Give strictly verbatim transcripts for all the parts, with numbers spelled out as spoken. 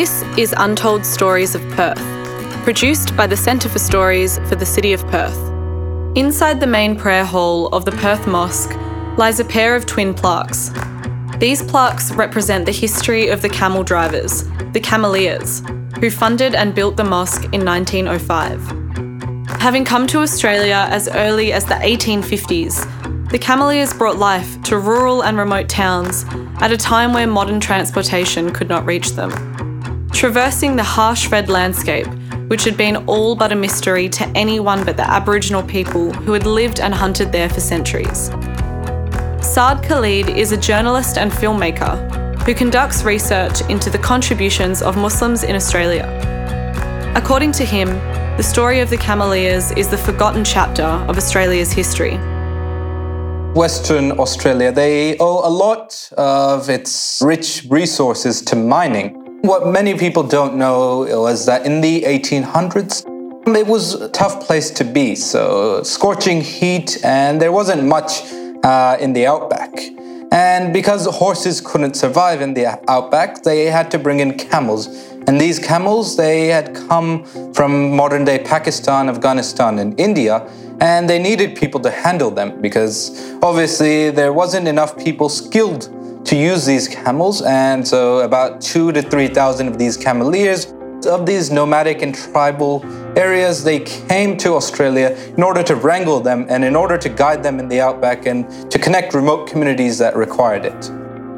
This is Untold Stories of Perth, produced by the Centre for Stories for the City of Perth. Inside the main prayer hall of the Perth Mosque lies a pair of twin plaques. These plaques represent the history of the camel drivers, the cameleers, who funded and built the mosque in nineteen oh five. Having come to Australia as early as the eighteen fifties, the cameleers brought life to rural and remote towns at a time where modern transportation could not reach them. Traversing the harsh red landscape, which had been all but a mystery to anyone but the Aboriginal people who had lived and hunted there for centuries. Saad Khalid is a journalist and filmmaker who conducts research into the contributions of Muslims in Australia. According to him, the story of the cameleers is the forgotten chapter of Australia's history. Western Australia, they owe a lot of its rich resources to mining. What many people don't know was that in the eighteen hundreds, it was a tough place to be, so scorching heat, and there wasn't much uh, in the outback. And because horses couldn't survive in the outback, they had to bring in camels. And these camels, they had come from modern-day Pakistan, Afghanistan, and India, and they needed people to handle them because obviously there wasn't enough people skilled to use these camels, and so about two to three thousand of these cameleers of these nomadic and tribal areas, they came to Australia in order to wrangle them and in order to guide them in the outback and to connect remote communities that required it.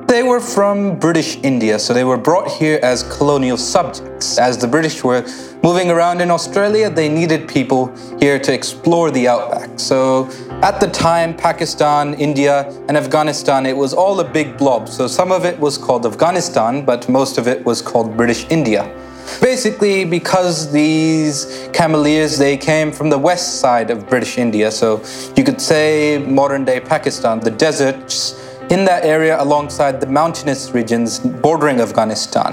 They were from British India, so they were brought here as colonial subjects. As the British were moving around in Australia, they needed people here to explore the outback. So at the time, Pakistan, India, and Afghanistan, it was all a big blob. So some of it was called Afghanistan, but most of it was called British India. Basically, because these cameleers, they came from the west side of British India, so you could say modern-day Pakistan, the deserts, in that area alongside the mountainous regions bordering Afghanistan.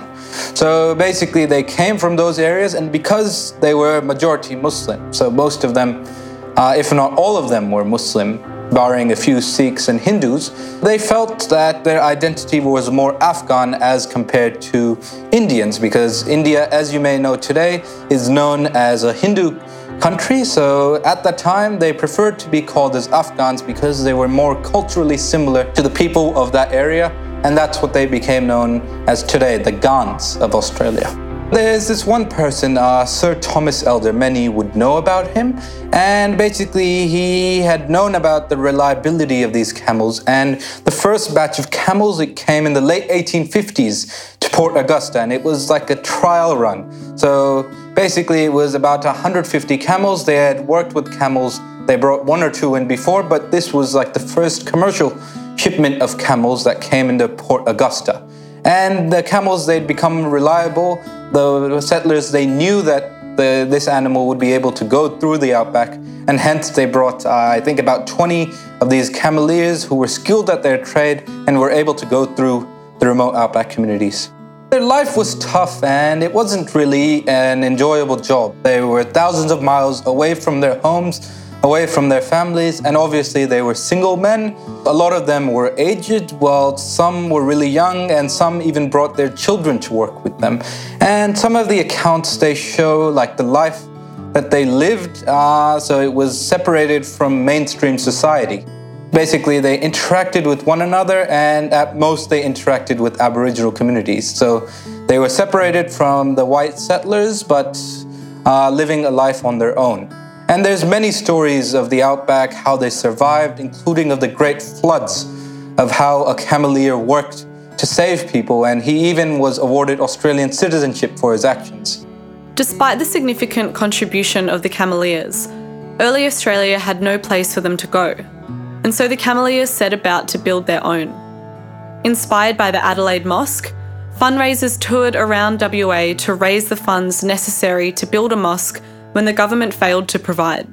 So basically they came from those areas, and because they were majority Muslim, so most of them, uh, if not all of them, were Muslim, barring a few Sikhs and Hindus, they felt that their identity was more Afghan as compared to Indians, because India, as you may know today, is known as a Hindu country, so at that time they preferred to be called as Afghans because they were more culturally similar to the people of that area, and that's what they became known as today, the Gans of Australia. There's this one person, uh, Sir Thomas Elder, many would know about him, and basically he had known about the reliability of these camels, and the first batch of camels, it came in the late eighteen fifties to Port Augusta, and it was like a trial run. So basically it was about one hundred fifty camels. They had worked with camels, they brought one or two in before, but this was like the first commercial shipment of camels that came into Port Augusta. And the camels, they'd become reliable. The settlers, they knew that the, this animal would be able to go through the outback, and hence they brought, uh, I think, about twenty of these cameleers who were skilled at their trade and were able to go through the remote outback communities. Their life was tough, and it wasn't really an enjoyable job. They were thousands of miles away from their homes, away from their families, and obviously they were single men. A lot of them were aged, while some were really young, and some even brought their children to work with them. And some of the accounts, they show like the life that they lived, uh, so it was separated from mainstream society. Basically, they interacted with one another, and at most they interacted with Aboriginal communities. So they were separated from the white settlers, but uh, living a life on their own. And there's many stories of the outback, how they survived, including of the great floods, of how a cameleer worked to save people, and he even was awarded Australian citizenship for his actions. Despite the significant contribution of the cameleers, early Australia had no place for them to go, and so the cameleers set about to build their own. Inspired by the Adelaide Mosque, fundraisers toured around W A to raise the funds necessary to build a mosque when the government failed to provide.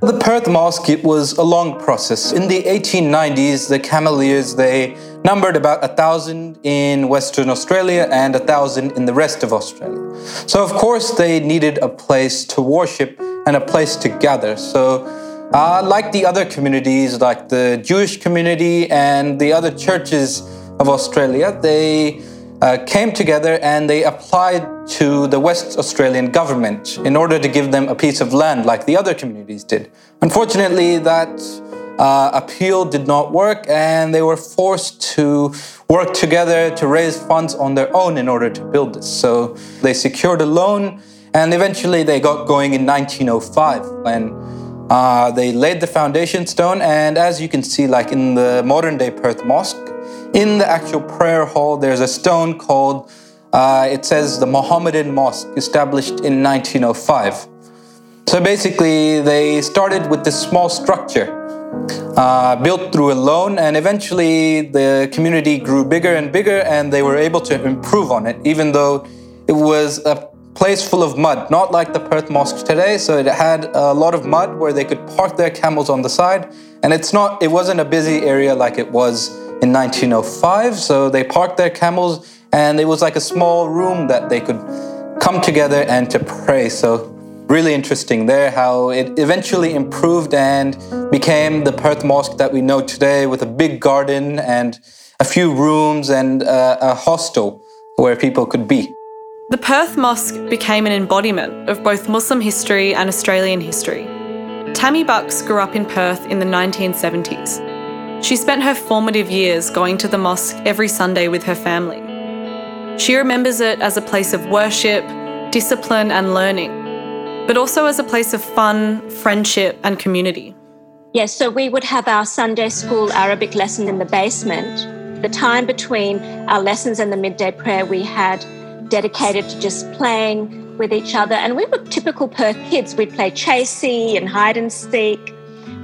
The Perth Mosque, it was a long process. In the eighteen nineties, the cameleers, they numbered about one thousand in Western Australia and one thousand in the rest of Australia. So of course they needed a place to worship and a place to gather. So uh, like the other communities, like the Jewish community and the other churches of Australia, they uh, came together and they applied to the West Australian government in order to give them a piece of land like the other communities did. Unfortunately, that uh, appeal did not work and they were forced to work together to raise funds on their own in order to build this. So they secured a loan and eventually they got going in nineteen oh five when Uh, they laid the foundation stone, and as you can see, like in the modern-day Perth Mosque, in the actual prayer hall, there's a stone called, uh, it says, the Mohammedan Mosque, established in nineteen oh five. So basically, they started with this small structure, uh, built through a loan, and eventually the community grew bigger and bigger, and they were able to improve on it, even though it was a place full of mud, not like the Perth Mosque today. So it had a lot of mud where they could park their camels on the side. And it's not, it wasn't a busy area like it was in nineteen oh five. So they parked their camels and it was like a small room that they could come together and to pray. So really interesting there how it eventually improved and became the Perth Mosque that we know today, with a big garden and a few rooms and a, a hostel where people could be. The Perth Mosque became an embodiment of both Muslim history and Australian history. Tammy Bucks grew up in Perth in the nineteen seventies. She spent her formative years going to the mosque every Sunday with her family. She remembers it as a place of worship, discipline and learning, but also as a place of fun, friendship and community. Yes, so we would have our Sunday school Arabic lesson in the basement. The time between our lessons and the midday prayer we had dedicated to just playing with each other. And we were typical Perth kids. We'd play chasey and hide and seek.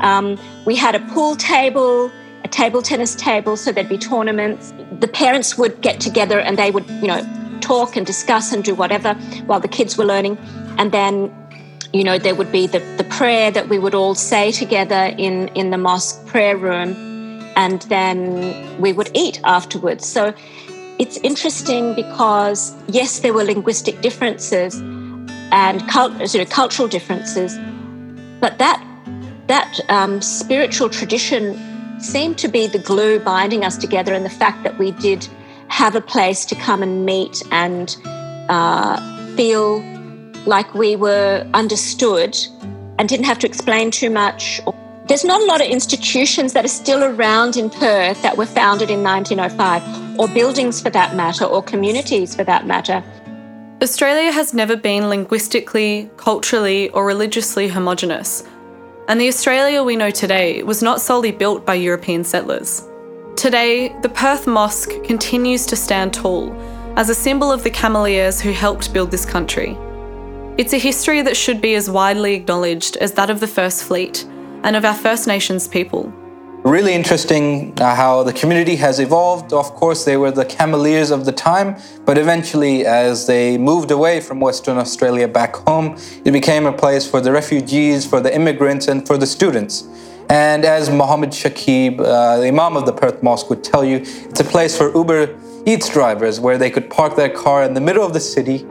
Um, we had a pool table, a table tennis table, so there'd be tournaments. The parents would get together and they would, you know, talk and discuss and do whatever while the kids were learning. And then, you know, there would be the, the prayer that we would all say together in, in the mosque prayer room. And then we would eat afterwards. So it's interesting because, yes, there were linguistic differences and cult- sort of cultural differences, but that that um, spiritual tradition seemed to be the glue binding us together, and the fact that we did have a place to come and meet and uh, feel like we were understood and didn't have to explain too much. There's not a lot of institutions that are still around in Perth that were founded in nineteen oh five, or buildings for that matter, or communities for that matter. Australia has never been linguistically, culturally, or religiously homogenous, and the Australia we know today was not solely built by European settlers. Today, the Perth Mosque continues to stand tall as a symbol of the Cameleers who helped build this country. It's a history that should be as widely acknowledged as that of the First Fleet and of our First Nations people. Really interesting uh, how the community has evolved. Of course, they were the Cameleers of the time, but eventually as they moved away from Western Australia back home, it became a place for the refugees, for the immigrants and for the students. And as Mohammed Shakib, uh, the Imam of the Perth Mosque, would tell you, it's a place for Uber Eats drivers where they could park their car in the middle of the city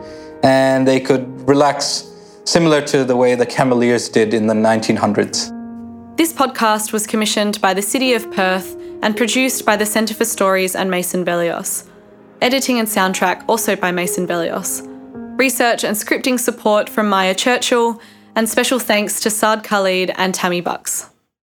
and they could relax, similar to the way the Cameleers did in the nineteen hundreds. This podcast was commissioned by the City of Perth and produced by the Centre for Stories and Mason Bellios. Editing and soundtrack also by Mason Bellios. Research and scripting support from Maya Churchill, and special thanks to Saad Khalid and Tammy Bucks.